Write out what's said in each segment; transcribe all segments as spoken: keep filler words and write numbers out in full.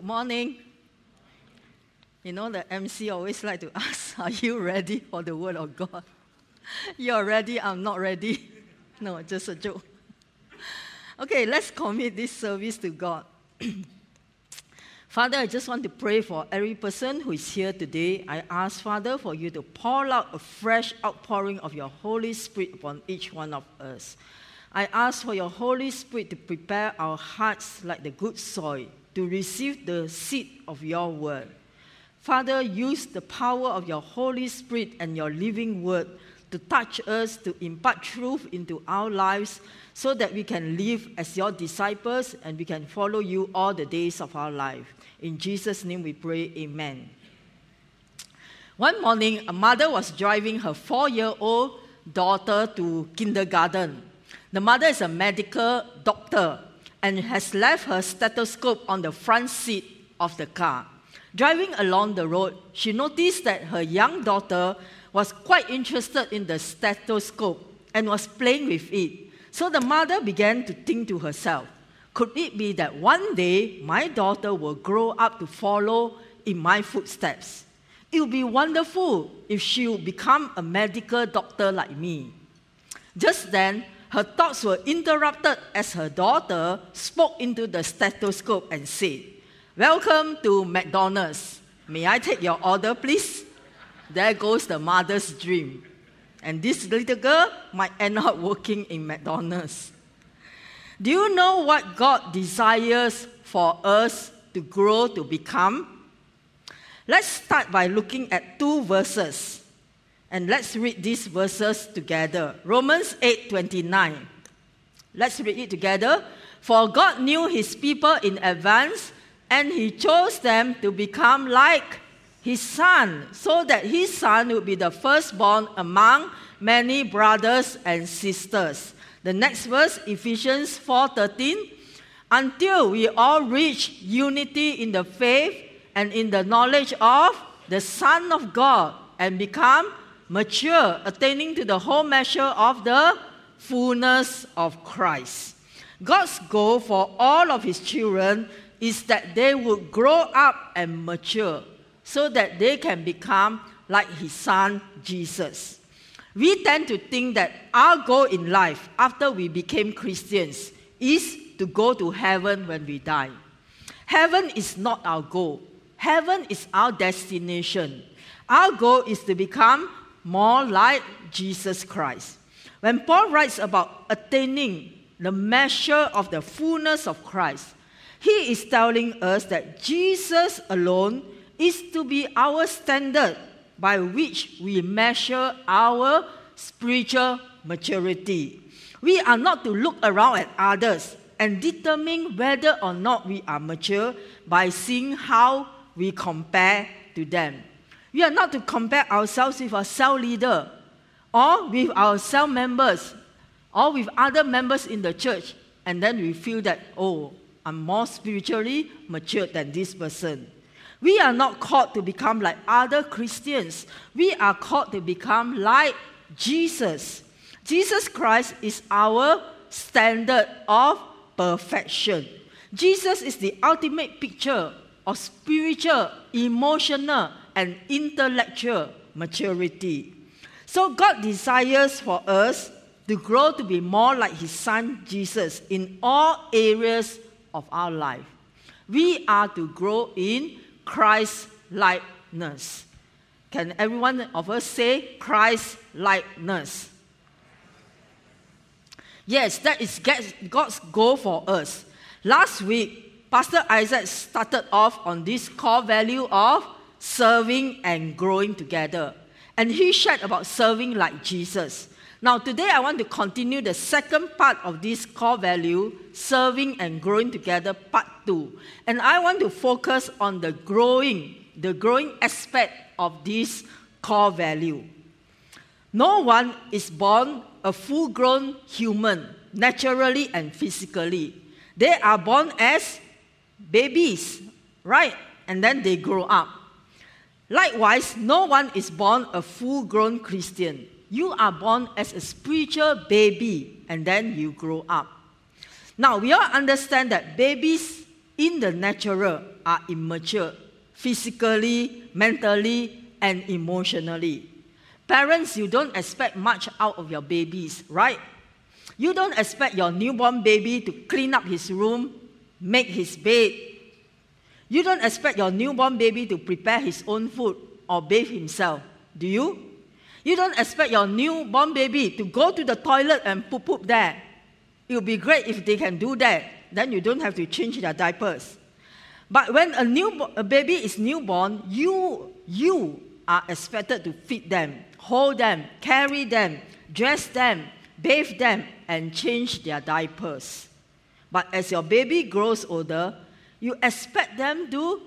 Good morning. You know, the M C always like to ask, are you ready for the Word of God? You're ready, I'm not ready. No, just a joke. Okay, let's commit this service to God. Father, I just want to pray for every person who is here today. I ask, Father, for you to pour out a fresh outpouring of your Holy Spirit upon each one of us. I ask for your Holy Spirit to prepare our hearts like the good soil to receive the seed of your word. Father, use the power of your Holy Spirit and your living word to touch us, to impart truth into our lives so that we can live as your disciples and we can follow you all the days of our life. In Jesus' name we pray, amen. One morning, a mother was driving her four-year-old daughter to kindergarten. The mother is a medical doctor and has left her stethoscope on the front seat of the car. Driving along the road, she noticed that her young daughter was quite interested in the stethoscope and was playing with it. So the mother began to think to herself, could it be that one day my daughter will grow up to follow in my footsteps? It would be wonderful if she would become a medical doctor like me. Just then, her thoughts were interrupted as her daughter spoke into the stethoscope and said, "Welcome to McDonald's. May I take your order, please?" There goes the mother's dream. And this little girl might end up working in McDonald's. Do you know what God desires for us to grow to become? Let's start by looking at two verses. And let's read these verses together. Romans eight twenty-nine. Let's read it together. For God knew his people in advance, and he chose them to become like his son, so that his son would be the firstborn among many brothers and sisters. The next verse, Ephesians four thirteen. Until we all reach unity in the faith and in the knowledge of the Son of God, and become mature, attaining to the whole measure of the fullness of Christ. God's goal for all of his children is that they would grow up and mature so that they can become like his son, Jesus. We tend to think that our goal in life after we became Christians is to go to heaven when we die. Heaven is not our goal. Heaven is our destination. Our goal is to become more like Jesus Christ. When Paul writes about attaining the measure of the fullness of Christ, he is telling us that Jesus alone is to be our standard by which we measure our spiritual maturity. We are not to look around at others and determine whether or not we are mature by seeing how we compare to them. We are not to compare ourselves with our cell leader or with our cell members or with other members in the church, and then we feel that, oh, I'm more spiritually mature than this person. We are not called to become like other Christians. We are called to become like Jesus. Jesus Christ is our standard of perfection. Jesus is the ultimate picture of spiritual, emotional, and intellectual maturity. So God desires for us to grow to be more like his son Jesus in all areas of our life. We are to grow in Christ-likeness. Can everyone of us say Christ-likeness? Yes, that is God's goal for us. Last week, Pastor Isaac started off on this core value of serving and growing together. And he shared about serving like Jesus. Now today I want to continue the second part of this core value, serving and growing together, part two. And I want to focus on the growing, the growing aspect of this core value. No one is born a full-grown human, naturally and physically. They are born as babies, right? And then they grow up. Likewise, no one is born a full-grown Christian. You are born as a spiritual baby, and then you grow up. Now, we all understand that babies in the natural are immature, physically, mentally, and emotionally. Parents, you don't expect much out of your babies, right? You don't expect your newborn baby to clean up his room, make his bed. You don't expect your newborn baby to prepare his own food or bathe himself, do you? You don't expect your newborn baby to go to the toilet and poop-poop there. It would be great if they can do that. Then you don't have to change their diapers. But when a new a baby is newborn, you, you are expected to feed them, hold them, carry them, dress them, bathe them, and change their diapers. But as your baby grows older, you expect them to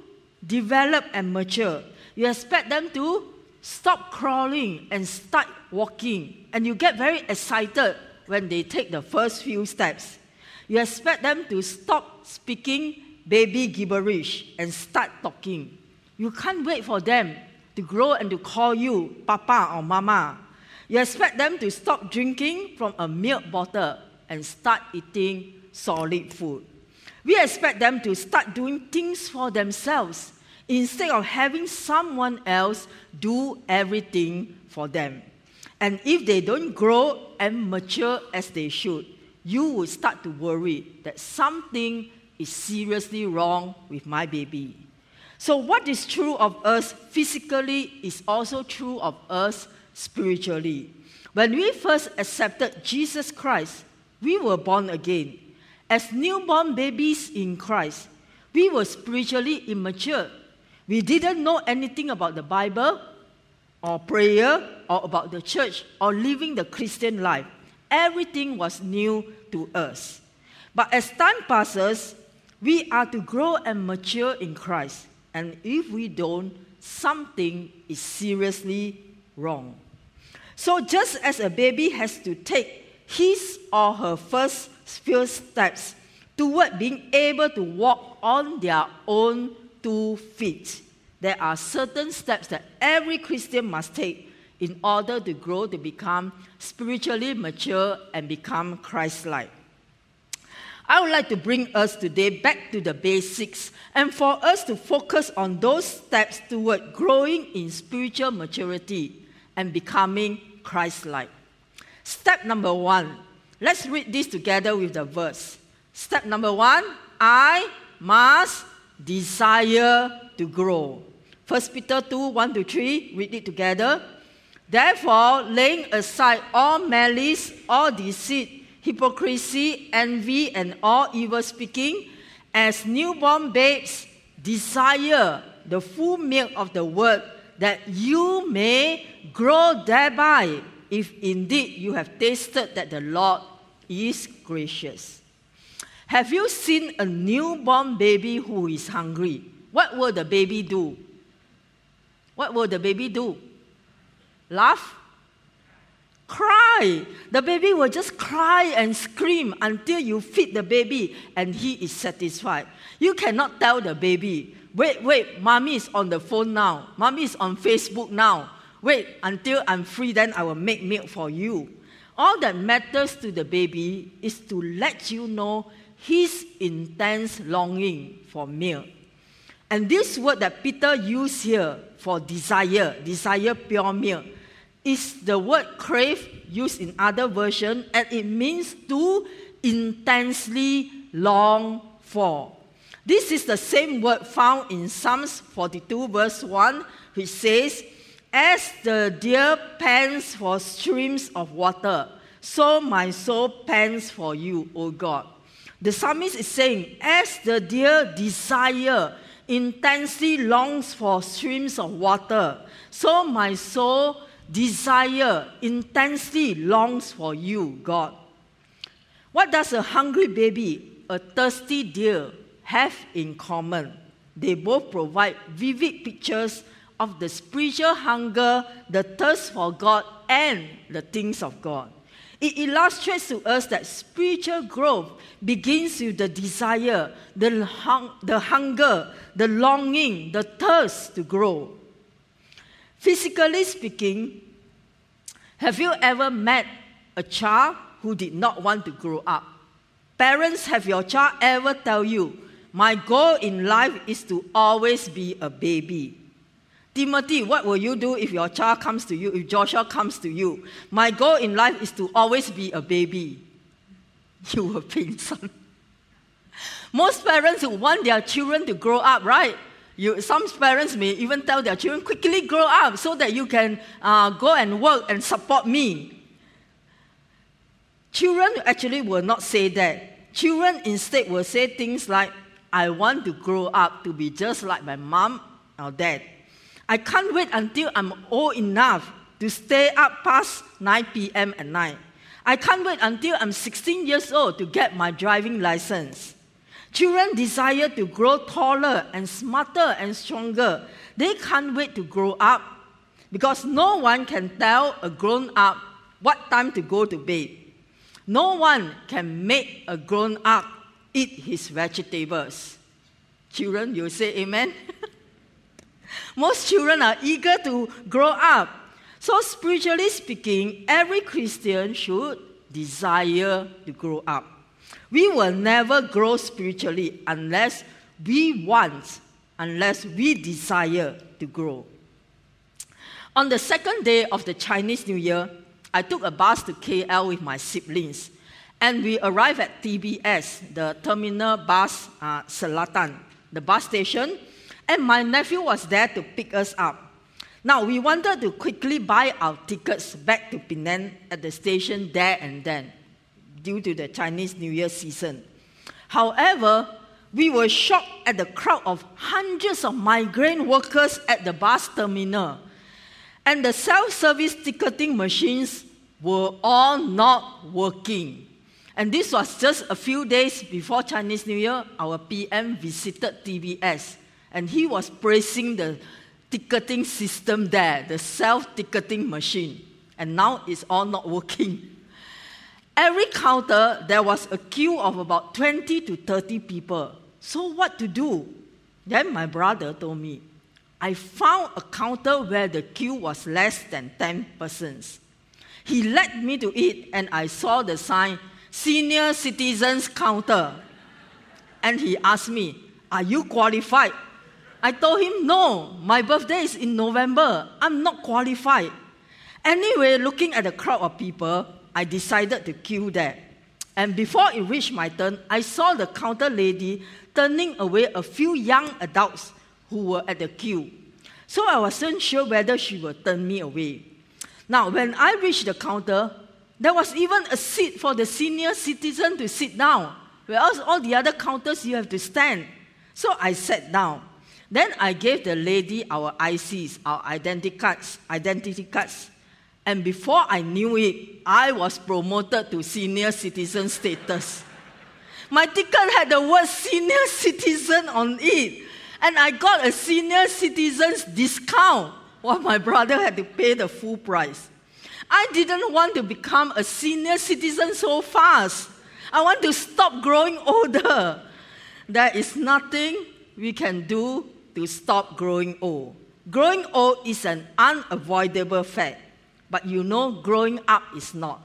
develop and mature. You expect them to stop crawling and start walking. And you get very excited when they take the first few steps. You expect them to stop speaking baby gibberish and start talking. You can't wait for them to grow and to call you Papa or Mama. You expect them to stop drinking from a milk bottle and start eating solid food. We expect them to start doing things for themselves instead of having someone else do everything for them. And if they don't grow and mature as they should, you will start to worry that something is seriously wrong with my baby. So what is true of us physically is also true of us spiritually. When we first accepted Jesus Christ, we were born again. As newborn babies in Christ, we were spiritually immature. We didn't know anything about the Bible or prayer or about the church or living the Christian life. Everything was new to us. But as time passes, we are to grow and mature in Christ. And if we don't, something is seriously wrong. So just as a baby has to take his or her first few steps toward being able to walk on their own two feet, there are certain steps that every Christian must take in order to grow to become spiritually mature and become Christ-like. I would like to bring us today back to the basics and for us to focus on those steps toward growing in spiritual maturity and becoming Christ-like. Step number one. Let's read this together with the verse. Step number one, I must desire to grow. First Peter two, one to three, read it together. Therefore, laying aside all malice, all deceit, hypocrisy, envy, and all evil speaking, as newborn babes, desire the full milk of the word, that you may grow thereby, if indeed you have tasted that the Lord is gracious. Have you seen a newborn baby who is hungry? What will the baby do? What will the baby do? Laugh? Cry. The baby will just cry and scream until you feed the baby and he is satisfied. You cannot tell the baby, wait, wait, mommy is on the phone now. Mommy is on Facebook now. Wait until I'm free, then I will make milk for you. All that matters to the baby is to let you know his intense longing for milk. And this word that Peter used here for desire, desire pure milk, is the word crave used in other versions, and it means to intensely long for. This is the same word found in Psalms forty-two verse one, which says, as the deer pants for streams of water, so my soul pants for you, O God. The psalmist is saying, as the deer desire, intensely longs for streams of water, so my soul desire intensely longs for you, God. What does a hungry baby, a thirsty deer, have in common? They both provide vivid pictures of the spiritual hunger, the thirst for God, and the things of God. It illustrates to us that spiritual growth begins with the desire, the, hung- the hunger, the longing, the thirst to grow. Physically speaking, have you ever met a child who did not want to grow up? Parents, have your child ever tell you, My goal in life is to always be a baby. Timothy, what will you do if your child comes to you, if Joshua comes to you? My goal in life is to always be a baby. You were pain, son. Most parents who want their children to grow up, right? You, some parents may even tell their children, quickly grow up so that you can uh, go and work and support me. Children actually will not say that. Children instead will say things like, I want to grow up to be just like my mom or dad. I can't wait until I'm old enough to stay up past nine p.m. at night. I can't wait until I'm sixteen years old to get my driving license. Children desire to grow taller and smarter and stronger. They can't wait to grow up because no one can tell a grown-up what time to go to bed. No one can make a grown-up eat his vegetables. Children, you say amen? Most children are eager to grow up. So spiritually speaking, every Christian should desire to grow up. We will never grow spiritually unless we want, unless we desire to grow. On the second day of the Chinese New Year, I took a bus to K L with my siblings, and we arrived at T B S, the Terminal Bus uh, Selatan, the bus station, and my nephew was there to pick us up. Now, we wanted to quickly buy our tickets back to Penang at the station there and then, due to the Chinese New Year season. However, we were shocked at the crowd of hundreds of migrant workers at the bus terminal. And the self-service ticketing machines were all not working. And this was just a few days before Chinese New Year. Our P M visited T B S, and he was praising the ticketing system there, the self-ticketing machine. And now it's all not working. Every counter, there was a queue of about twenty to thirty people. So what to do? Then my brother told me, I found a counter where the queue was less than ten persons. He led me to it, and I saw the sign, Senior Citizens Counter. And he asked me, are you qualified? I told him, no, my birthday is in November. I'm not qualified. Anyway, looking at the crowd of people, I decided to queue there. And before it reached my turn, I saw the counter lady turning away a few young adults who were at the queue. So I wasn't sure whether she would turn me away. Now, when I reached the counter, there was even a seat for the senior citizen to sit down, whereas all the other counters you have to stand. So I sat down. Then I gave the lady our I Cs, our identity cards, identity cards. And before I knew it, I was promoted to senior citizen status. My ticket had the word senior citizen on it, and I got a senior citizen's discount while my brother had to pay the full price. I didn't want to become a senior citizen so fast. I want to stop growing older. There is nothing we can do to stop growing old. Growing old is an unavoidable fact. But you know, growing up is not.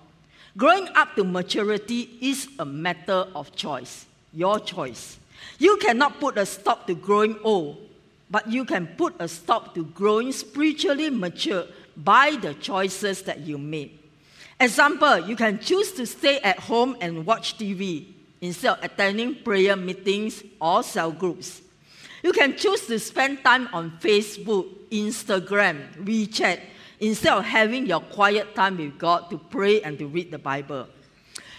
Growing up to maturity is a matter of choice, your choice. You cannot put a stop to growing old, but you can put a stop to growing spiritually mature by the choices that you make. Example, you can choose to stay at home and watch T V instead of attending prayer meetings or cell groups. You can choose to spend time on Facebook, Instagram, WeChat, instead of having your quiet time with God to pray and to read the Bible.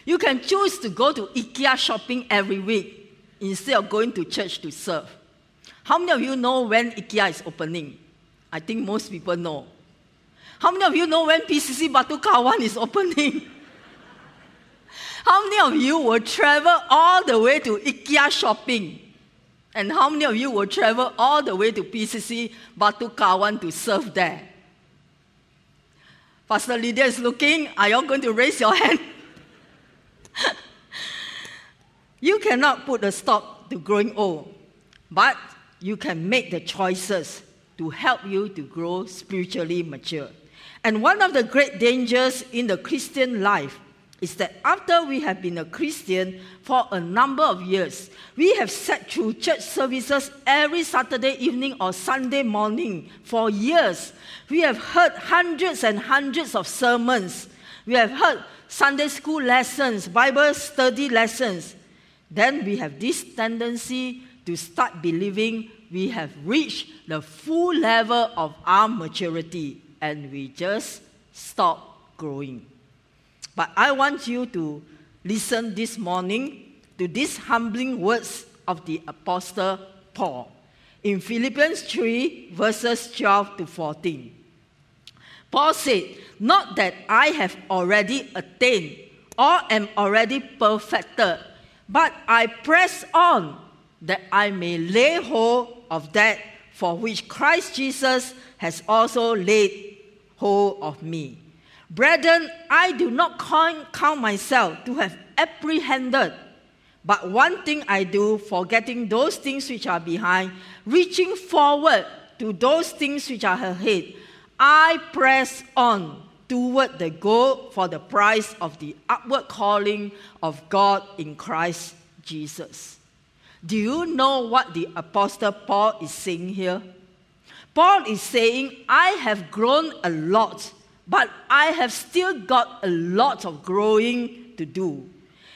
You can choose to go to IKEA shopping every week instead of going to church to serve. How many of you know when IKEA is opening? I think most people know. How many of you know when P C C Batu Kawan is opening? How many of you will travel all the way to IKEA shopping? And how many of you will travel all the way to P C C Batu Kawan to serve there? Pastor Lydia is looking. Are you all going to raise your hand? You cannot put a stop to growing old, but you can make the choices to help you to grow spiritually mature. And one of the great dangers in the Christian life is that after we have been a Christian for a number of years, we have sat through church services every Saturday evening or Sunday morning for years. We have heard hundreds and hundreds of sermons. We have heard Sunday school lessons, Bible study lessons. Then we have this tendency to start believing we have reached the full level of our maturity, and we just stop growing. But I want you to listen this morning to these humbling words of the Apostle Paul in Philippians three, verses twelve to fourteen. Paul said, "Not that I have already attained or am already perfected, but I press on that I may lay hold of that for which Christ Jesus has also laid hold of me. Brethren, I do not count myself to have apprehended, but one thing I do, forgetting those things which are behind, reaching forward to those things which are ahead, I press on toward the goal for the prize of the upward calling of God in Christ Jesus." Do you know what the Apostle Paul is saying here? Paul is saying, I have grown a lot, but I have still got a lot of growing to do.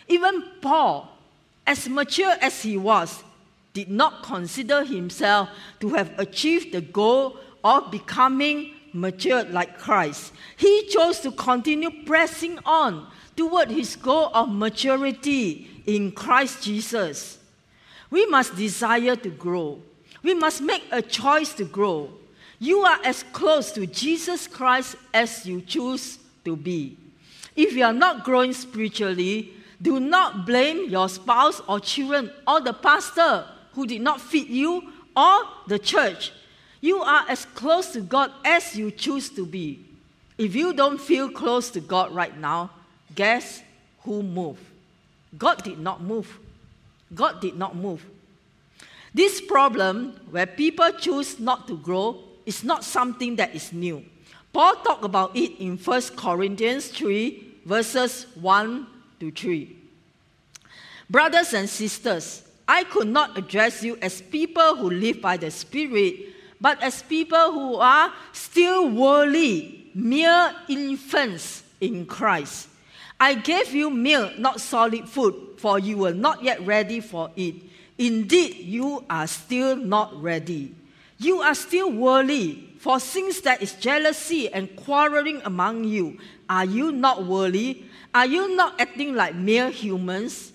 Even Paul, as mature as he was, did not consider himself to have achieved the goal of becoming matured like Christ. He chose to continue pressing on toward his goal of maturity in Christ Jesus. We must desire to grow. We must make a choice to grow. You are as close to Jesus Christ as you choose to be. If you are not growing spiritually, do not blame your spouse or children or the pastor who did not feed you or the church. You are as close to God as you choose to be. If you don't feel close to God right now, guess who moved? God did not move. God did not move. This problem, where people choose not to grow, is not something that is new. Paul talked about it in First Corinthians three, verses one to three. Brothers and sisters, I could not address you as people who live by the Spirit, but as people who are still worldly, mere infants in Christ. I gave you milk, not solid food, for you were not yet ready for it. Indeed, you are still not ready. You are still worldly, for since there is jealousy and quarreling among you, are you not worldly? Are you not acting like mere humans?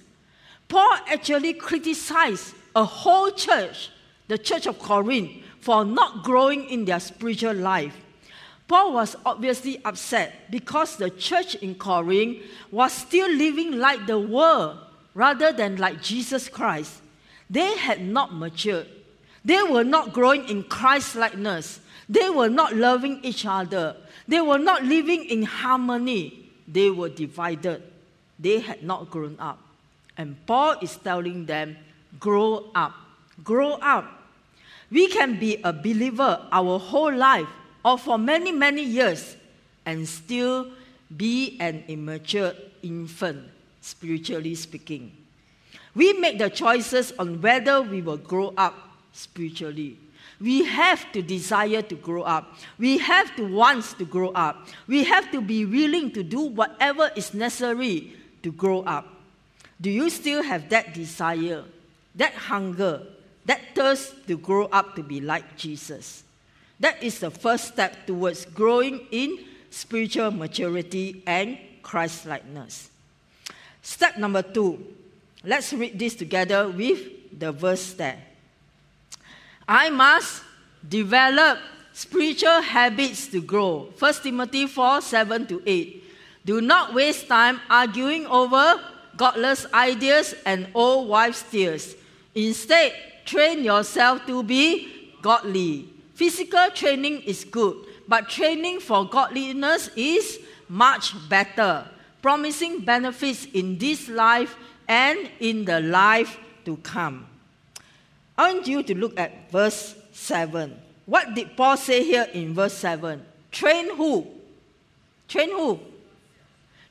Paul actually criticized a whole church, the church of Corinth, for not growing in their spiritual life. Paul was obviously upset because the church in Corinth was still living like the world rather than like Jesus Christ. They had not matured. They were not growing in Christ-likeness. They were not loving each other. They were not living in harmony. They were divided. They had not grown up. And Paul is telling them, grow up. Grow up. We can be a believer our whole life, or for many, many years, and still be an immature infant, spiritually speaking. We make the choices on whether we will grow up spiritually. We have to desire to grow up. We have to want to grow up. We have to be willing to do whatever is necessary to grow up. Do you still have that desire, that hunger, that thirst to grow up to be like Jesus? That is the first step towards growing in spiritual maturity and Christ-likeness. Step number two. Let's read this together with the verse there. I must develop spiritual habits to grow. First Timothy four, seven to eight. Do not waste time arguing over godless ideas and old wives' tales. Instead, train yourself to be godly. Physical training is good, but training for godliness is much better, promising benefits in this life and in the life to come. I want you to look at verse seven. What did Paul say here in verse seven? Train who? Train who?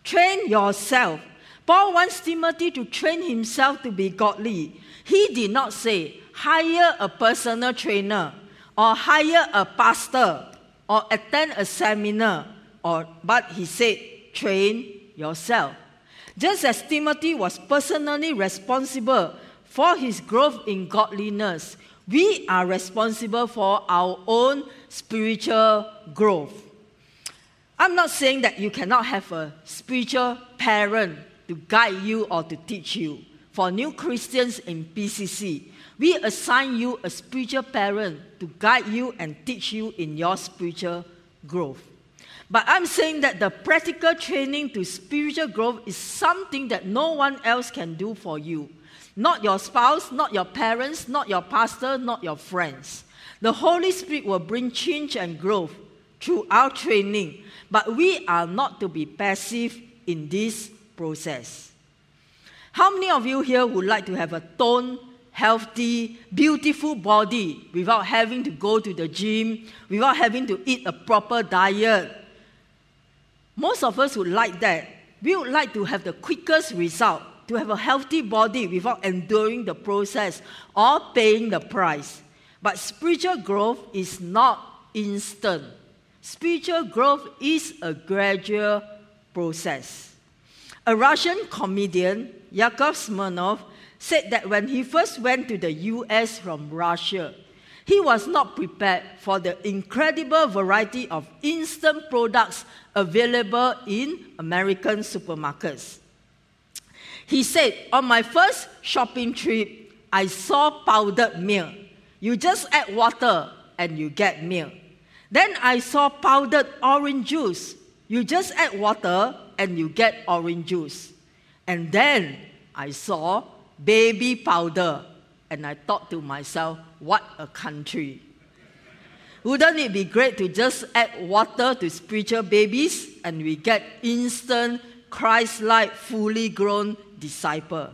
Train yourself. Paul wants Timothy to train himself to be godly. He did not say, hire a personal trainer, or hire a pastor, or attend a seminar, or but he said, train yourself. Just as Timothy was personally responsible for his growth in godliness, we are responsible for our own spiritual growth. I'm not saying that you cannot have a spiritual parent to guide you or to teach you. For new Christians in P C C, we assign you a spiritual parent to guide you and teach you in your spiritual growth. But I'm saying that the practical training to spiritual growth is something that no one else can do for you. Not your spouse, not your parents, not your pastor, not your friends. The Holy Spirit will bring change and growth through our training, but we are not to be passive in this process. How many of you here would like to have a toned, healthy, beautiful body without having to go to the gym, without having to eat a proper diet? Most of us would like that. We would like to have the quickest result, to have a healthy body without enduring the process or paying the price. But spiritual growth is not instant. Spiritual growth is a gradual process. A Russian comedian, Yakov Smirnov, said that when he first went to the U S from Russia, he was not prepared for the incredible variety of instant products available in American supermarkets. He said, on my first shopping trip, I saw powdered milk. You just add water and you get milk. Then I saw powdered orange juice. You just add water and you get orange juice. And then I saw baby powder. And I thought to myself, what a country. Wouldn't it be great to just add water to spiritual babies and we get instant, Christ-like, fully grown disciple?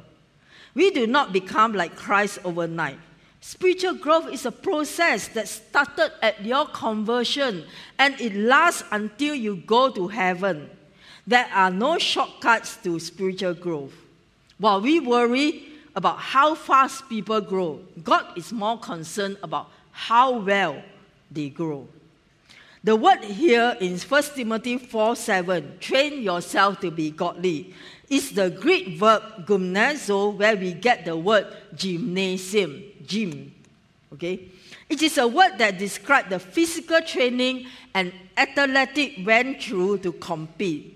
We do not become like Christ overnight. Spiritual growth is a process that started at your conversion and it lasts until you go to heaven. There are no shortcuts to spiritual growth. While we worry about how fast people grow, God is more concerned about how well they grow. The word here in First Timothy four seven, train yourself to be godly, is the Greek verb gymnazo, where we get the word gymnasium, gym. Okay? It is a word that describes the physical training an athletic went through to compete.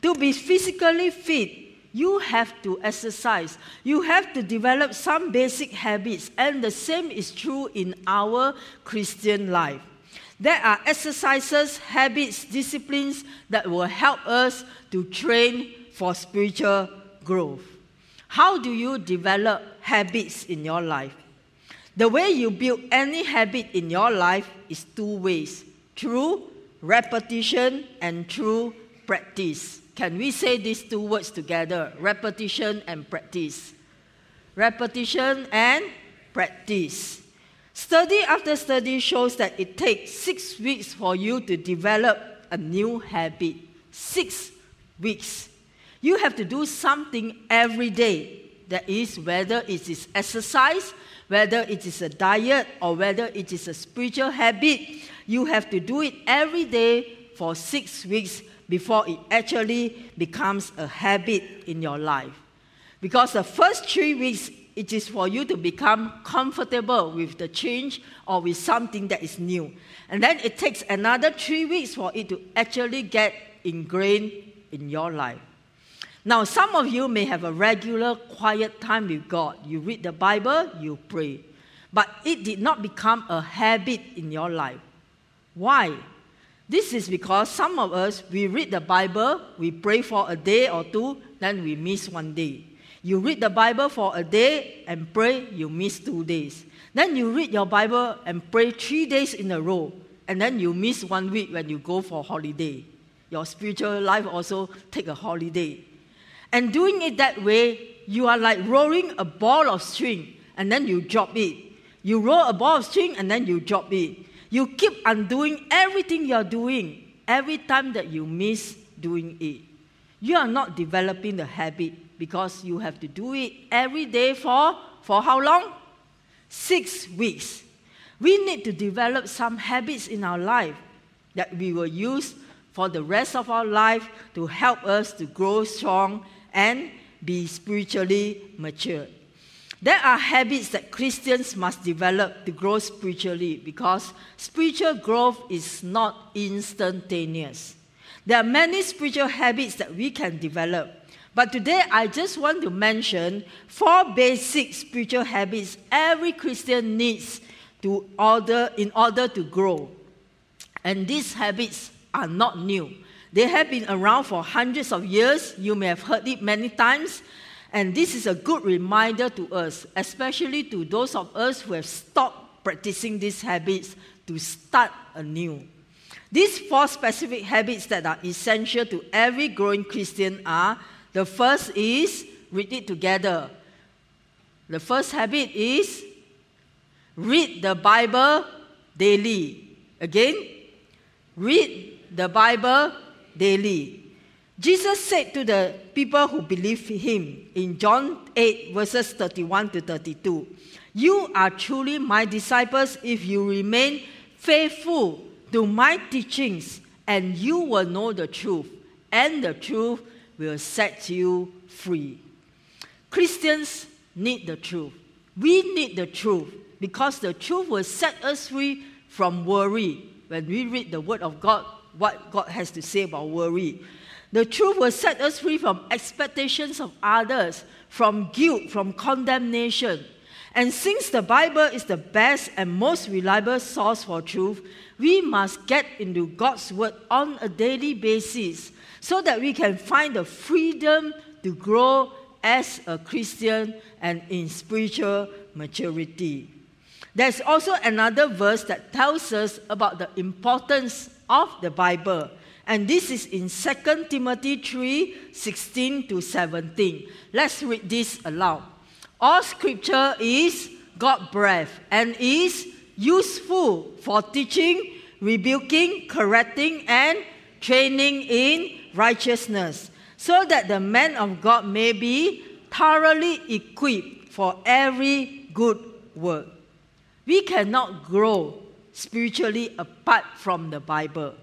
To be physically fit, you have to exercise. You have to develop some basic habits, and the same is true in our Christian life. There are exercises, habits, disciplines that will help us to train for spiritual growth. How do you develop habits in your life? The way you build any habit in your life is two ways: through repetition and through practice. Can we say these two words together? Repetition and practice. Repetition and practice. Study after study shows that it takes six weeks for you to develop a new habit. Six weeks. You have to do something every day. That is, whether it is exercise, whether it is a diet, or whether it is a spiritual habit, you have to do it every day for six weeks before it actually becomes a habit in your life. Because the first three weeks, it is for you to become comfortable with the change or with something that is new. And then it takes another three weeks for it to actually get ingrained in your life. Now, some of you may have a regular quiet time with God. You read the Bible, you pray. But it did not become a habit in your life. Why? This is because some of us, we read the Bible, we pray for a day or two, then we miss one day. You read the Bible for a day and pray, you miss two days. Then you read your Bible and pray three days in a row, and then you miss one week when you go for holiday. Your spiritual life also take a holiday. And doing it that way, you are like rolling a ball of string, and then you drop it. You roll a ball of string, and then you drop it. You keep undoing everything you're doing every time that you miss doing it. you are not developing the habit because you have to do it every day for, for how long? Six weeks. We need to develop some habits in our life that we will use for the rest of our life to help us to grow strong and be spiritually mature. There are habits that Christians must develop to grow spiritually because spiritual growth is not instantaneous. There are many spiritual habits that we can develop. But today, I just want to mention four basic spiritual habits every Christian needs to order in order to grow. And these habits are not new. They have been around for hundreds of years. You may have heard it many times. And this is a good reminder to us, especially to those of us who have stopped practicing these habits, to start anew. These four specific habits that are essential to every growing Christian are, the first is, read it together. The first habit is, read the Bible daily. Again, read the Bible daily. Jesus said to the people who believe him in John eight, verses thirty-one to thirty-two, "You are truly my disciples if you remain faithful to my teachings, and you will know the truth, and the truth will set you free." Christians need the truth. We need the truth because the truth will set us free from worry. When we read the Word of God, what God has to say about worry. The truth will set us free from expectations of others, from guilt, from condemnation. And since the Bible is the best and most reliable source for truth, we must get into God's Word on a daily basis so that we can find the freedom to grow as a Christian and in spiritual maturity. There's also another verse that tells us about the importance of the Bible. And this is in Second Timothy three, sixteen to seventeen. Let's read this aloud. "All scripture is God-breathed and is useful for teaching, rebuking, correcting, and training in righteousness, so that the man of God may be thoroughly equipped for every good work." We cannot grow spiritually apart from the Bible.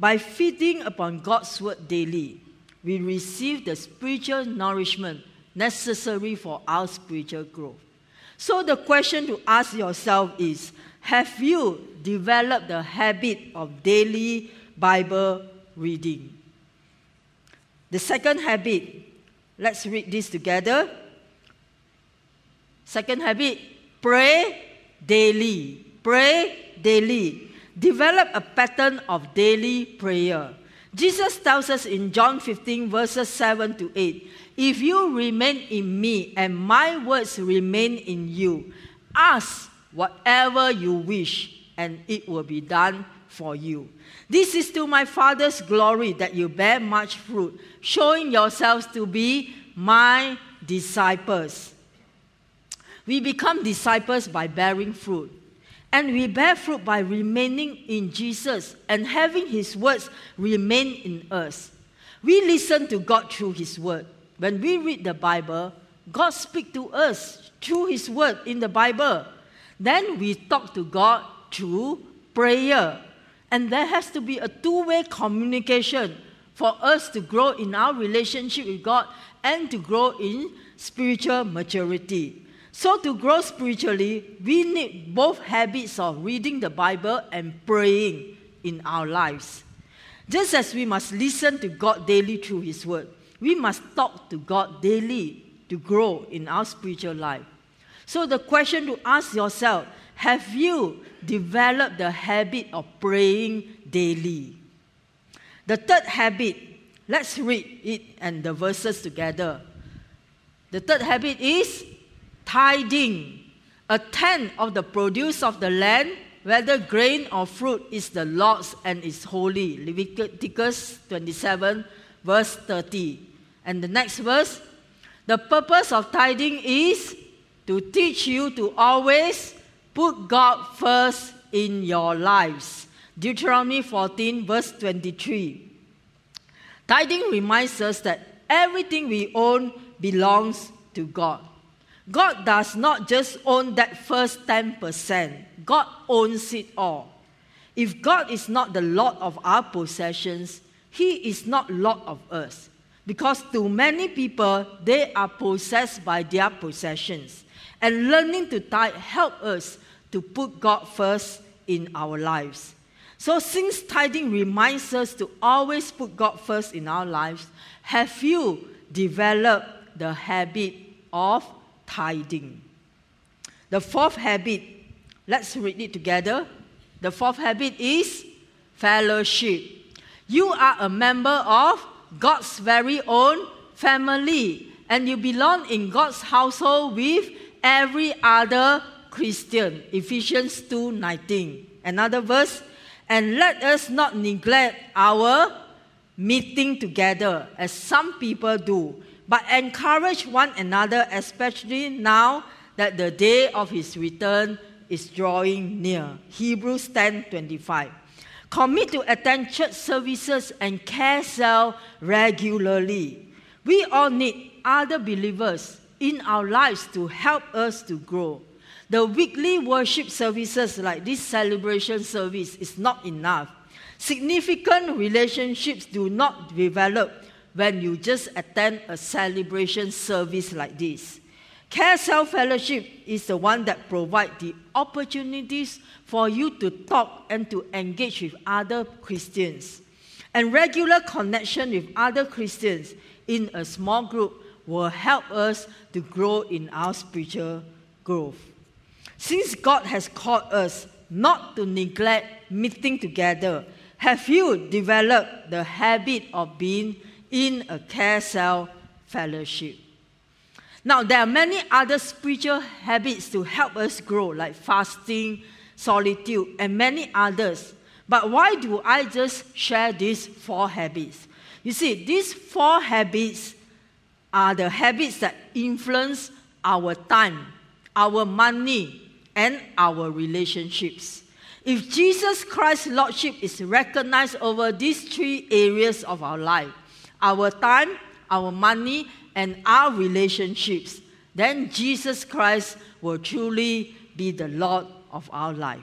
By feeding upon God's Word daily, we receive the spiritual nourishment necessary for our spiritual growth. So the question to ask yourself is, have you developed the habit of daily Bible reading? The second habit, let's read this together. Second habit, pray daily. Pray daily. Develop a pattern of daily prayer. Jesus tells us in John fifteen, verses seven to eight, "If you remain in me and my words remain in you, ask whatever you wish and it will be done for you. This is to my Father's glory that you bear much fruit, showing yourselves to be my disciples." We become disciples by bearing fruit. And we bear fruit by remaining in Jesus and having his words remain in us. We listen to God through his word. When we read the Bible, God speaks to us through his word in the Bible. Then we talk to God through prayer. And there has to be a two-way communication for us to grow in our relationship with God and to grow in spiritual maturity. So to grow spiritually, we need both habits of reading the Bible and praying in our lives. Just as we must listen to God daily through his word, we must talk to God daily to grow in our spiritual life. So the question to ask yourself, have you developed the habit of praying daily? The third habit, let's read it and the verses together. The third habit is tithing. A tenth of the produce of the land, whether grain or fruit, is the Lord's and is holy. Leviticus twenty-seven, verse thirty. And the next verse, "The purpose of tithing is to teach you to always put God first in your lives." Deuteronomy fourteen, verse twenty-three. Tithing reminds us that everything we own belongs to God. God does not just own that first ten percent. God owns it all. If God is not the Lord of our possessions, He is not Lord of us. Because to many people, they are possessed by their possessions. And learning to tithe helps us to put God first in our lives. So since tithing reminds us to always put God first in our lives, have you developed the habit of tithing? The fourth habit, let's read it together. The fourth habit is fellowship. You are a member of God's very own family, and you belong in God's household with every other Christian. Ephesians two nineteen. Another verse, and let us not neglect our meeting together, as some people do, but encourage one another, especially now that the day of His return is drawing near. Hebrews ten twenty-five. Commit to attend church services and care cell regularly. We all need other believers in our lives to help us to grow. The weekly worship services like this celebration service is not enough. Significant relationships do not develop when you just attend a celebration service like this. Care Cell Fellowship is the one that provides the opportunities for you to talk and to engage with other Christians. And regular connection with other Christians in a small group will help us to grow in our spiritual growth. Since God has called us not to neglect meeting together, have you developed the habit of being in a care cell fellowship? Now, there are many other spiritual habits to help us grow, like fasting, solitude, and many others. But why do I just share these four habits? You see, these four habits are the habits that influence our time, our money, and our relationships. If Jesus Christ's Lordship is recognized over these three areas of our life, our time, our money, and our relationships, then Jesus Christ will truly be the Lord of our life.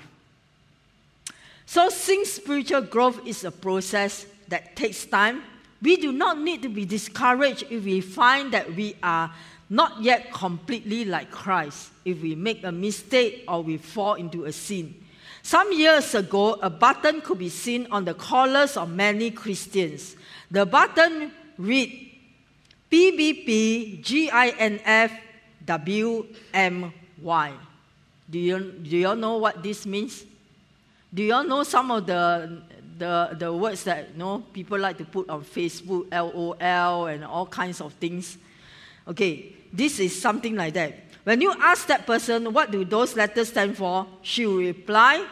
So since spiritual growth is a process that takes time, we do not need to be discouraged if we find that we are not yet completely like Christ, if we make a mistake or we fall into a sin. Some years ago, a button could be seen on the collars of many Christians. The button read, P B P G I N F W M Y. Do you, do you all know what this means? Do you all know some of the, the, the words that you know, people like to put on Facebook, L O L, and all kinds of things? Okay, this is something like that. When you ask that person, what do those letters stand for? She will reply,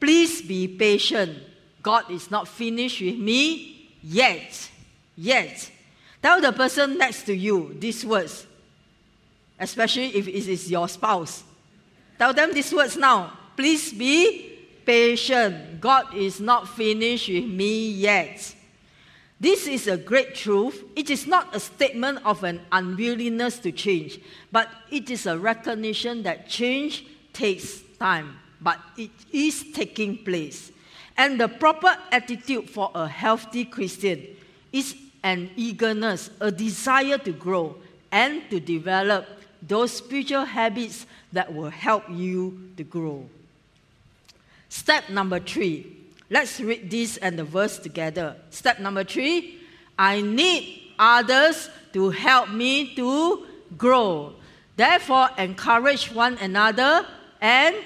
please be patient. God is not finished with me yet. Yet. Tell the person next to you these words, especially if it is your spouse. Tell them these words now. Please be patient. God is not finished with me yet. This is a great truth. It is not a statement of an unwillingness to change, but it is a recognition that change takes time, but it is taking place. And the proper attitude for a healthy Christian is an eagerness, a desire to grow and to develop those spiritual habits that will help you to grow. Step number three. Let's read this and the verse together. Step number three. I need others to help me to grow. Therefore, encourage one another and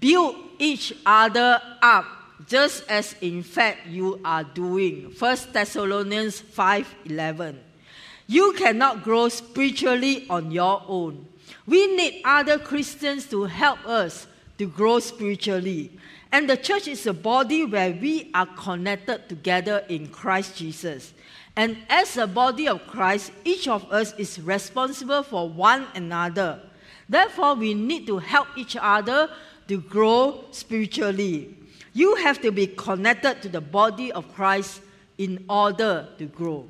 build each other up, just as in fact you are doing. First Thessalonians five eleven. You cannot grow spiritually on your own. We need other Christians to help us to grow spiritually. And the church is a body where we are connected together in Christ Jesus. And as a body of Christ, each of us is responsible for one another. Therefore, we need to help each other to grow spiritually. You have to be connected to the body of Christ in order to grow.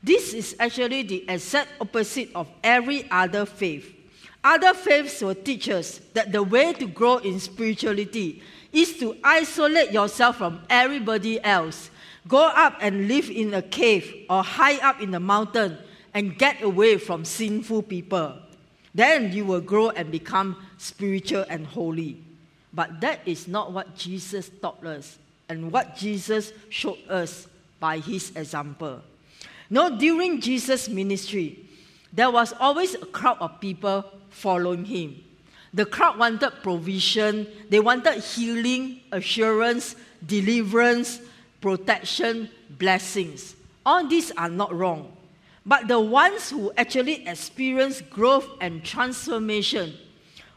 This is actually the exact opposite of every other faith. Other faiths will teach us that the way to grow in spirituality is to isolate yourself from everybody else, go up and live in a cave or high up in a mountain and get away from sinful people. Then you will grow and become spiritual and holy. But that is not what Jesus taught us and what Jesus showed us by his example. Now, during Jesus' ministry, there was always a crowd of people following him. The crowd wanted provision, they wanted healing, assurance, deliverance, protection, blessings. All these are not wrong. But the ones who actually experienced growth and transformation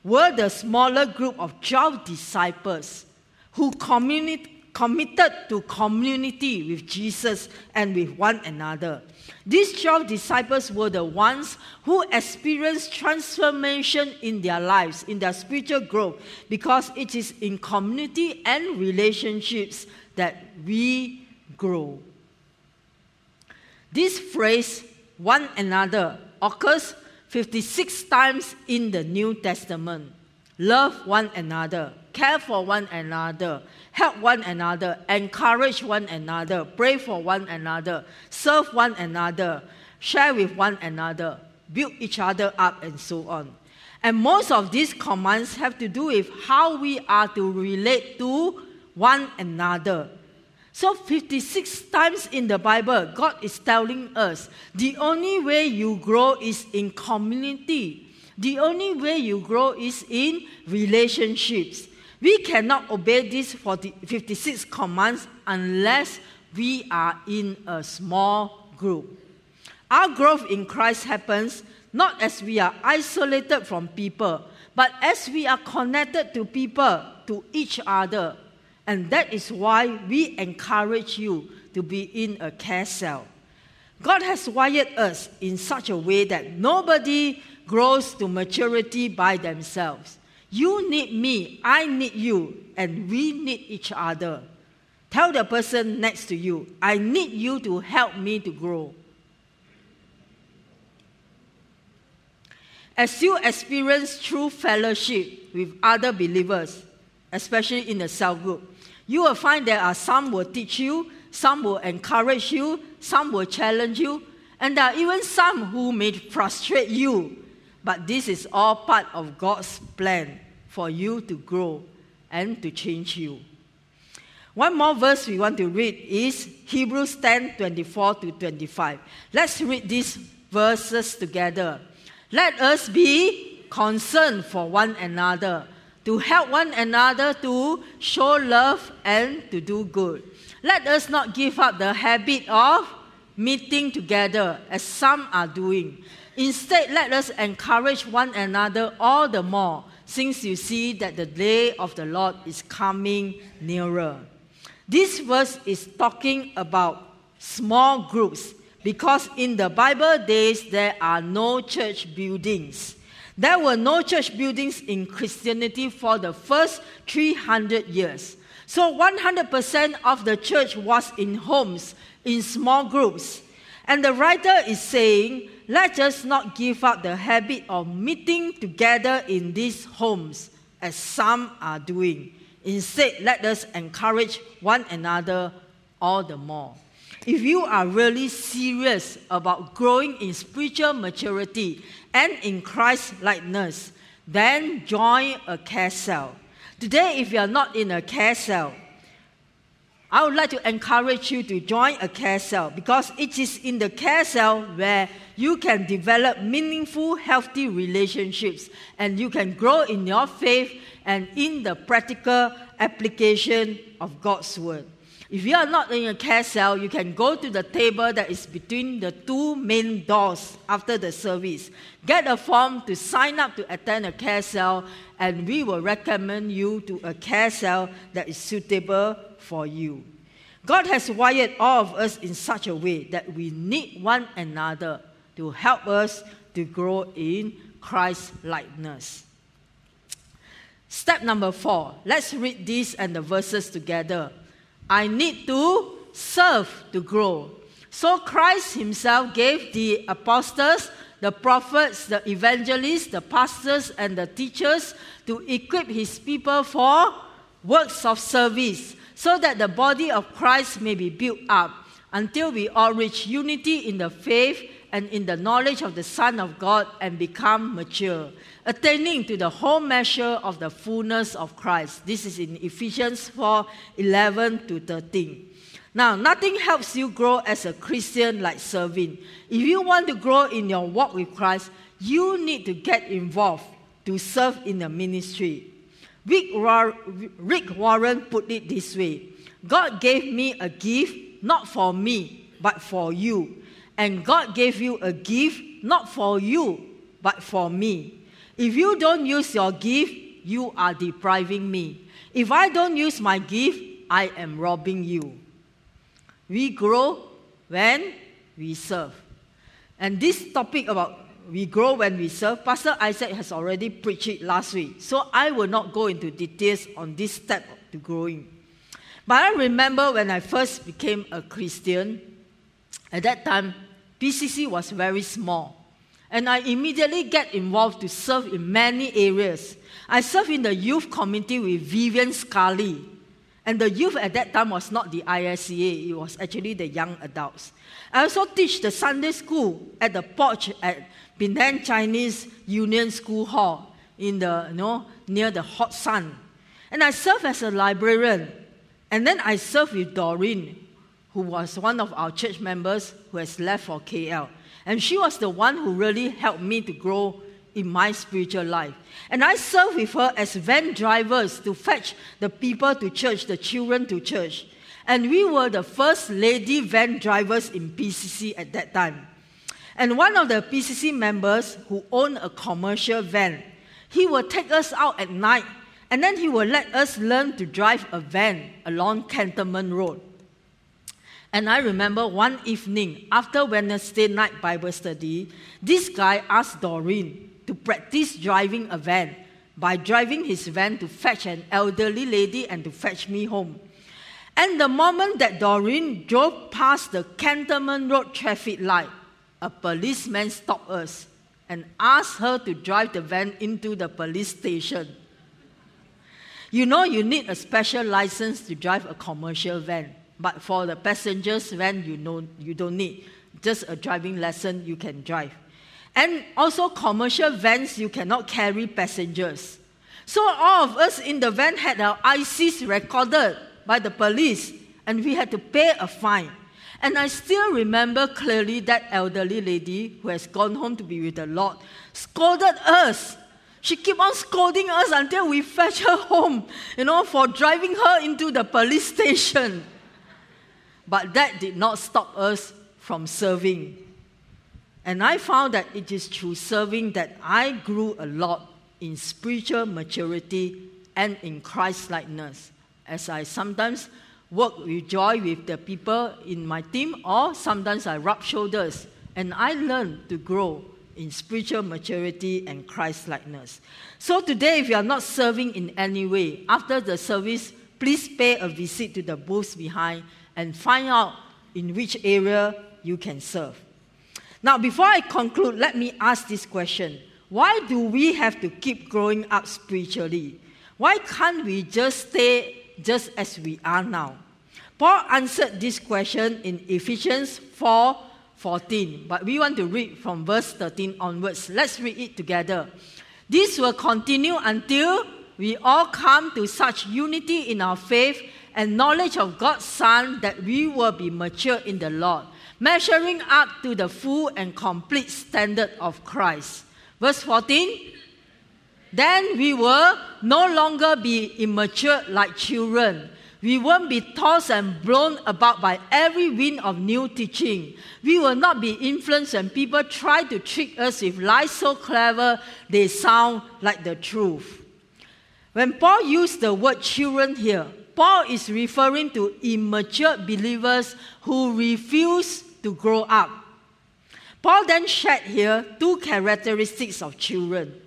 were the smaller group of twelve disciples who communi- committed to community with Jesus and with one another. These twelve disciples were the ones who experienced transformation in their lives, in their spiritual growth, because it is in community and relationships that we grow. This phrase, one another, occurs fifty-six times in the New Testament. Love one another, care for one another, help one another, encourage one another, pray for one another, serve one another, share with one another, build each other up, and so on. And most of these commands have to do with how we are to relate to one another. So fifty-six times in the Bible, God is telling us the only way you grow is in community. The only way you grow is in relationships. We cannot obey these fifty-six commands unless we are in a small group. Our growth in Christ happens not as we are isolated from people, but as we are connected to people, to each other. And that is why we encourage you to be in a care cell. God has wired us in such a way that nobody grows to maturity by themselves. You need me, I need you, and we need each other. Tell the person next to you, I need you to help me to grow. As you experience true fellowship with other believers, especially in the cell group, you will find there are some will teach you, some will encourage you, some will challenge you, and there are even some who may frustrate you. But this is all part of God's plan for you to grow and to change you. One more verse we want to read is Hebrews ten, twenty-four to twenty-five. Let's read these verses together. Let us be concerned for one another, to help one another to show love and to do good. Let us not give up the habit of meeting together, as some are doing. Instead, let us encourage one another all the more, since you see that the day of the Lord is coming nearer. This verse is talking about small groups, because in the Bible days, there are no church buildings. There were no church buildings in Christianity for the first three hundred years. So one hundred percent of the church was in homes, in small groups. And the writer is saying, let us not give up the habit of meeting together in these homes, as some are doing. Instead, let us encourage one another all the more. If you are really serious about growing in spiritual maturity and in Christ-likeness, then join a care cell. Today, if you are not in a care cell, I would like to encourage you to join a care cell, because it is in the care cell where you can develop meaningful, healthy relationships, and you can grow in your faith and in the practical application of God's word. If you are not in a care cell, you can go to the table that is between the two main doors after the service. Get a form to sign up to attend a care cell, and we will recommend you to a care cell that is suitable for you. God has wired all of us in such a way that we need one another to help us to grow in Christ-likeness. Step number four. Let's read this and the verses together. I need to serve to grow. So Christ himself gave the apostles, the prophets, the evangelists, the pastors, and the teachers to equip his people for works of service, so that the body of Christ may be built up until we all reach unity in the faith and in the knowledge of the Son of God and become mature, attaining to the whole measure of the fullness of Christ. This is in Ephesians four, eleven to thirteen. Now, nothing helps you grow as a Christian like serving. If you want to grow in your walk with Christ, you need to get involved to serve in the ministry. Rick Warren put it this way: God gave me a gift not for me, but for you. And God gave you a gift not for you, but for me. If you don't use your gift, you are depriving me. If I don't use my gift, I am robbing you. We grow when we serve. And this topic about we grow when we serve, Pastor Isaac has already preached it last week. So I will not go into details on this step to growing. But I remember when I first became a Christian, at that time, P C C was very small. And I immediately get involved to serve in many areas. I served in the youth committee with Vivian Scully. And the youth at that time was not the I S C A, it was actually the young adults. I also teach the Sunday school at the porch at Penang Chinese Union School Hall in the, you know, near the hot sun. And I serve as a librarian. And then I serve with Doreen, who was one of our church members who has left for K L. And she was the one who really helped me to grow in my spiritual life. And I served with her as van drivers to fetch the people to church, the children to church. And we were the first lady van drivers in P C C at that time. And one of the P C C members who owned a commercial van, he would take us out at night, and then he would let us learn to drive a van along Cantonment Road. And I remember one evening, after Wednesday night Bible study, this guy asked Doreen to practice driving a van by driving his van to fetch an elderly lady and to fetch me home. And the moment that Doreen drove past the Cantonment Road traffic light, a policeman stopped us and asked her to drive the van into the police station. You know, you need a special license to drive a commercial van. But for the passengers van, you know, you don't need. Just a driving lesson, you can drive. And also commercial vans, you cannot carry passengers. So all of us in the van had our I Cs recorded by the police, and we had to pay a fine. And I still remember clearly that elderly lady who has gone home to be with the Lord scolded us. She kept on scolding us until we fetched her home, you know, for driving her into the police station. But that did not stop us from serving. And I found that it is through serving that I grew a lot in spiritual maturity and in Christ-likeness, as I sometimes work with joy with the people in my team, or sometimes I rub shoulders, and I learn to grow in spiritual maturity and Christ-likeness. So today, if you are not serving in any way, after the service, please pay a visit to the booths behind and find out in which area you can serve. Now, before I conclude, let me ask this question. Why do we have to keep growing up spiritually? Why can't we just stay just as we are now? Paul answered this question in Ephesians four fourteen, but we want to read from verse thirteen onwards. Let's read it together. This will continue until we all come to such unity in our faith and knowledge of God's Son that we will be mature in the Lord, measuring up to the full and complete standard of Christ. Verse fourteen, then we will no longer be immature like children. We won't be tossed and blown about by every wind of new teaching. We will not be influenced when people try to trick us with lies so clever they sound like the truth. When Paul used the word children here, Paul is referring to immature believers who refuse to grow up. Paul then shared here two characteristics of children.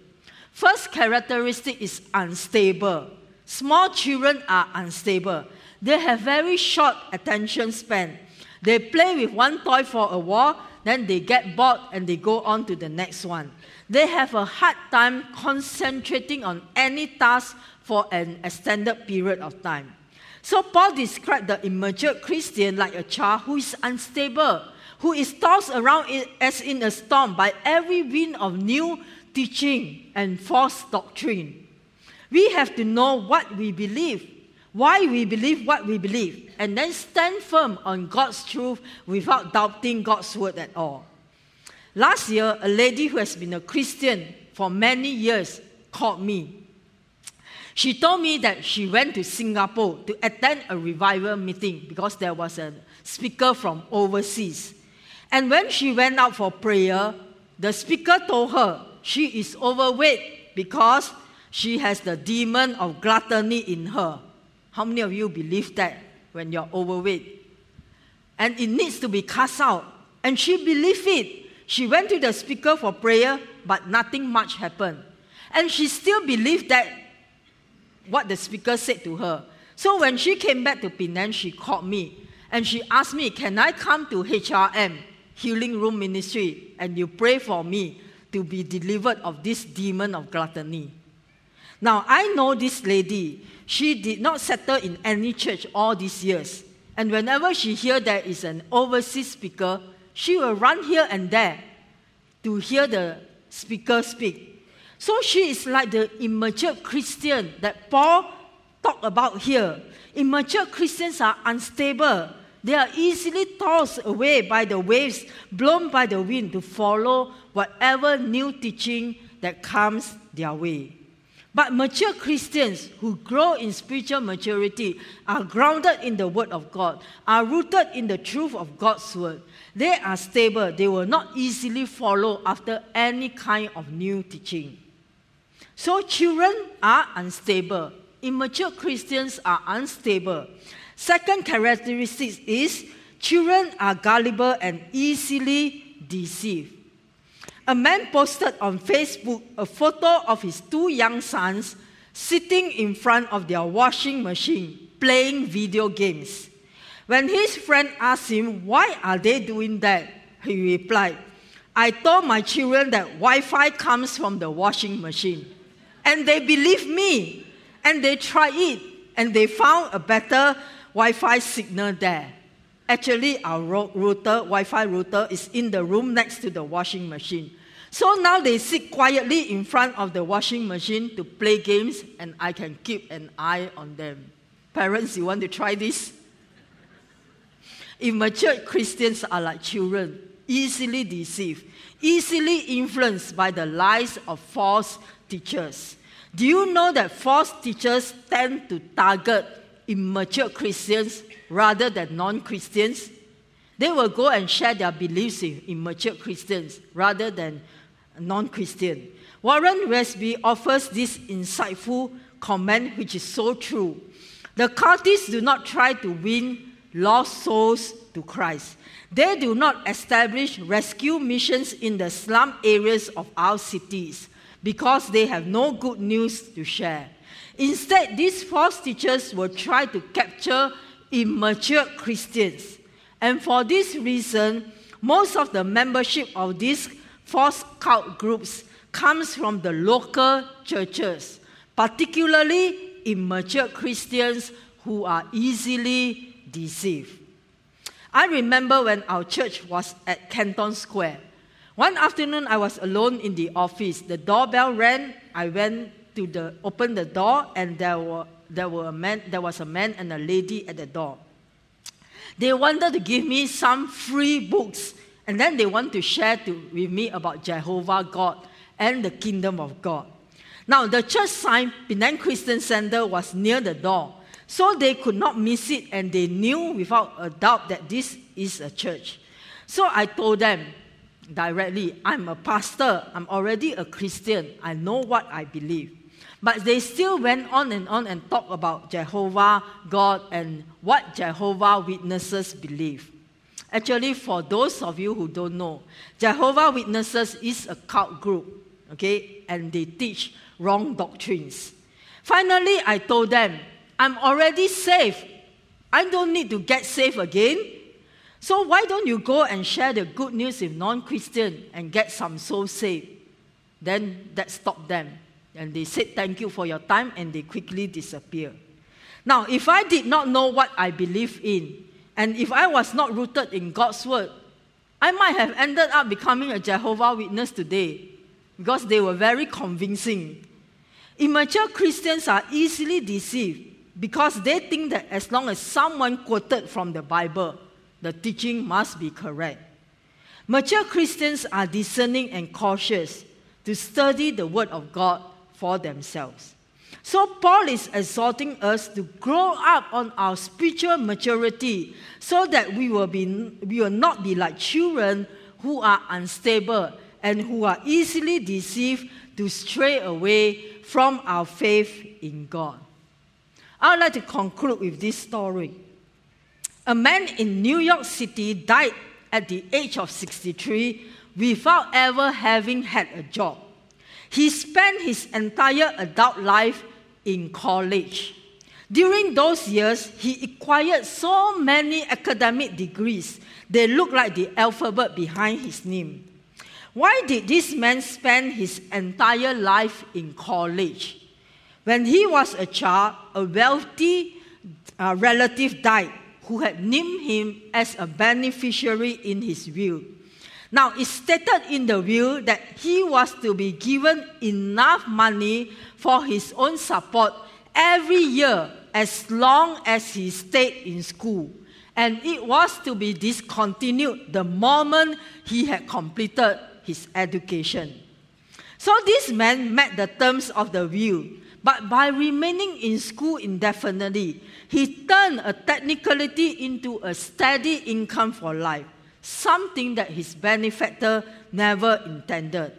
First characteristic is unstable. Small children are unstable. They have very short attention span. They play with one toy for a while, then they get bored and they go on to the next one. They have a hard time concentrating on any task for an extended period of time. So Paul described the immature Christian like a child who is unstable, who is tossed around as in a storm by every wind of new teaching and false doctrine. We have to know what we believe, why we believe what we believe, and then stand firm on God's truth without doubting God's word at all. Last year, a lady who has been a Christian for many years called me. She told me that she went to Singapore to attend a revival meeting because there was a speaker from overseas. And when she went out for prayer, the speaker told her she is overweight because she has the demon of gluttony in her. How many of you believe that when you're overweight? And it needs to be cast out. And she believed it. She went to the speaker for prayer, but nothing much happened. And she still believed that what the speaker said to her. So when she came back to Penang, she called me and she asked me, can I come to H R M, Healing Room Ministry, and you pray for me to be delivered of this demon of gluttony? Now, I know this lady. She did not settle in any church all these years. And whenever she hears there is an overseas speaker, she will run here and there to hear the speaker speak. So she is like the immature Christian that Paul talked about here. Immature Christians are unstable. They are easily tossed away by the waves, blown by the wind to follow whatever new teaching that comes their way. But mature Christians who grow in spiritual maturity are grounded in the Word of God, are rooted in the truth of God's Word. They are stable. They will not easily follow after any kind of new teaching. So children are unstable. Immature Christians are unstable. Second characteristic is children are gullible and easily deceived. A man posted on Facebook a photo of his two young sons sitting in front of their washing machine playing video games. When his friend asked him, why are they doing that? He replied, I told my children that Wi-Fi comes from the washing machine. And they believed me. And they tried it. And they found a better Wi-Fi signal there. Actually, our router, Wi-Fi router, is in the room next to the washing machine. So now they sit quietly in front of the washing machine to play games, and I can keep an eye on them. Parents, you want to try this? Immature Christians are like children, easily deceived, easily influenced by the lies of false teachers. Do you know that false teachers tend to target immature Christians rather than non-Christians? They will go and share their beliefs with immature Christians rather than non-Christian. Warren Resby offers this insightful comment which is so true. The cultists do not try to win lost souls to Christ. They do not establish rescue missions in the slum areas of our cities because they have no good news to share. Instead, these false teachers will try to capture immature Christians. And for this reason, most of the membership of these false cult groups comes from the local churches, particularly immature Christians who are easily deceived. I remember when our church was at Canton Square. One afternoon, I was alone in the office. The doorbell rang. I went to the, open the door, and there were There were a man, there was a man and a lady at the door. They wanted to give me some free books, and then they want to share to, with me about Jehovah God and the kingdom of God. Now, the church sign, Penang Christian Center, was near the door, so they could not miss it, and they knew without a doubt that this is a church. So I told them directly, I'm a pastor, I'm already a Christian, I know what I believe. But they still went on and on and talked about Jehovah, God, and what Jehovah Witnesses believe. Actually, for those of you who don't know, Jehovah Witnesses is a cult group, okay? And they teach wrong doctrines. Finally, I told them, I'm already saved. I don't need to get saved again. So why don't you go and share the good news with non-Christian and get some souls saved? Then that stopped them. And they said, thank you for your time, and they quickly disappeared. Now, if I did not know what I believe in, and if I was not rooted in God's word, I might have ended up becoming a Jehovah Witness today, because they were very convincing. Immature Christians are easily deceived because they think that as long as someone quoted from the Bible, the teaching must be correct. Mature Christians are discerning and cautious to study the Word of God for themselves. So Paul is exhorting us to grow up on our spiritual maturity so that we will be, we will not be like children who are unstable and who are easily deceived to stray away from our faith in God. I would like to conclude with this story. A man in New York City died at the age of sixty-three without ever having had a job. He spent his entire adult life in college. During those years, he acquired so many academic degrees, they looked like the alphabet behind his name. Why did this man spend his entire life in college? When he was a child, a wealthy uh, relative died who had named him as a beneficiary in his will. Now, it's stated in the will that he was to be given enough money for his own support every year as long as he stayed in school. And it was to be discontinued the moment he had completed his education. So this man met the terms of the will, but by remaining in school indefinitely, he turned a technicality into a steady income for life, something that his benefactor never intended.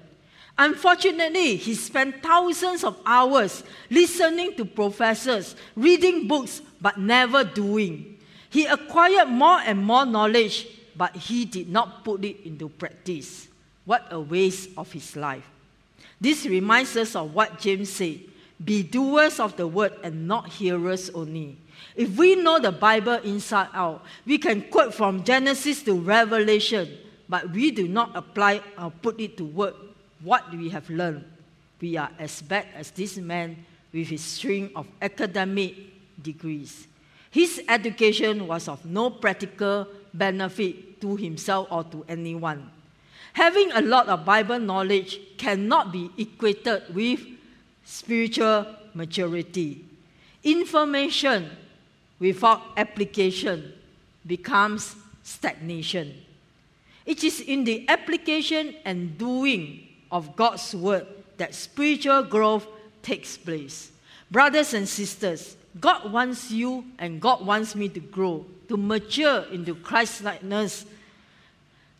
Unfortunately, he spent thousands of hours listening to professors, reading books, but never doing. He acquired more and more knowledge, but he did not put it into practice. What a waste of his life. This reminds us of what James said, be doers of the word and not hearers only. If we know the Bible inside out, we can quote from Genesis to Revelation, but we do not apply or put it to work what we have learned. We are as bad as this man with his string of academic degrees. His education was of no practical benefit to himself or to anyone. Having a lot of Bible knowledge cannot be equated with spiritual maturity. Information without application becomes stagnation. It is in the application and doing of God's word that spiritual growth takes place. Brothers and sisters, God wants you and God wants me to grow, to mature into Christ-likeness.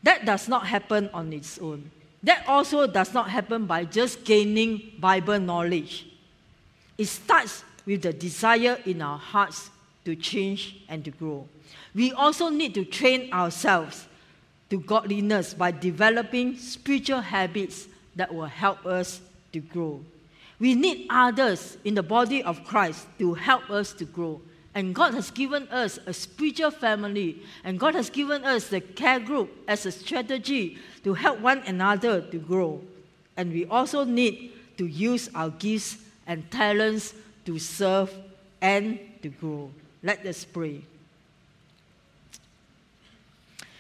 That does not happen on its own. That also does not happen by just gaining Bible knowledge. It starts with the desire in our hearts to change and to grow. We also need to train ourselves to godliness by developing spiritual habits that will help us to grow. We need others in the body of Christ to help us to grow. And God has given us a spiritual family, and God has given us the care group as a strategy to help one another to grow. And we also need to use our gifts and talents to serve and to grow. Let us pray.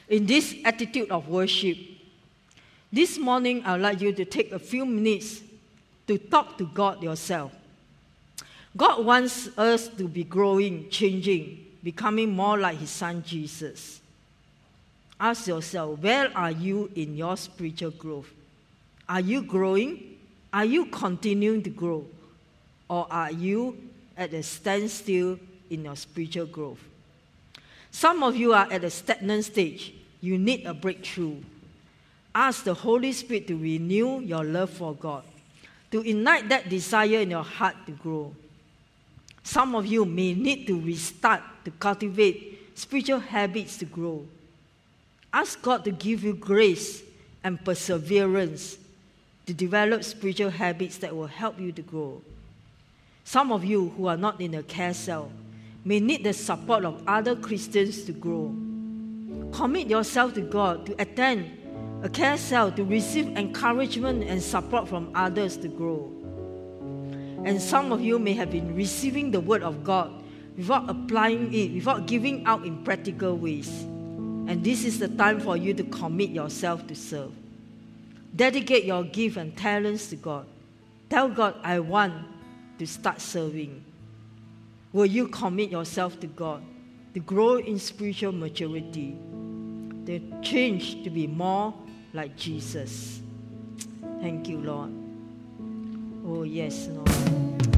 In this attitude of worship, this morning I would like you to take a few minutes to talk to God yourself. God wants us to be growing, changing, becoming more like His Son Jesus. Ask yourself, where are you in your spiritual growth? Are you growing? Are you continuing to grow? Or are you at a standstill in your spiritual growth? Some of you are at a stagnant stage. You need a breakthrough. Ask the Holy Spirit to renew your love for God, to ignite that desire in your heart to grow. Some of you may need to restart to cultivate spiritual habits to grow. Ask God to give you grace and perseverance to develop spiritual habits that will help you to grow. Some of you who are not in a care cell, may need the support of other Christians to grow. Commit yourself to God to attend a care cell to receive encouragement and support from others to grow. And some of you may have been receiving the Word of God without applying it, without giving out in practical ways. And this is the time for you to commit yourself to serve. Dedicate your gifts and talents to God. Tell God, I want to start serving. Will you commit yourself to God to grow in spiritual maturity, to change to be more like Jesus? Thank you, Lord. Oh, yes, Lord.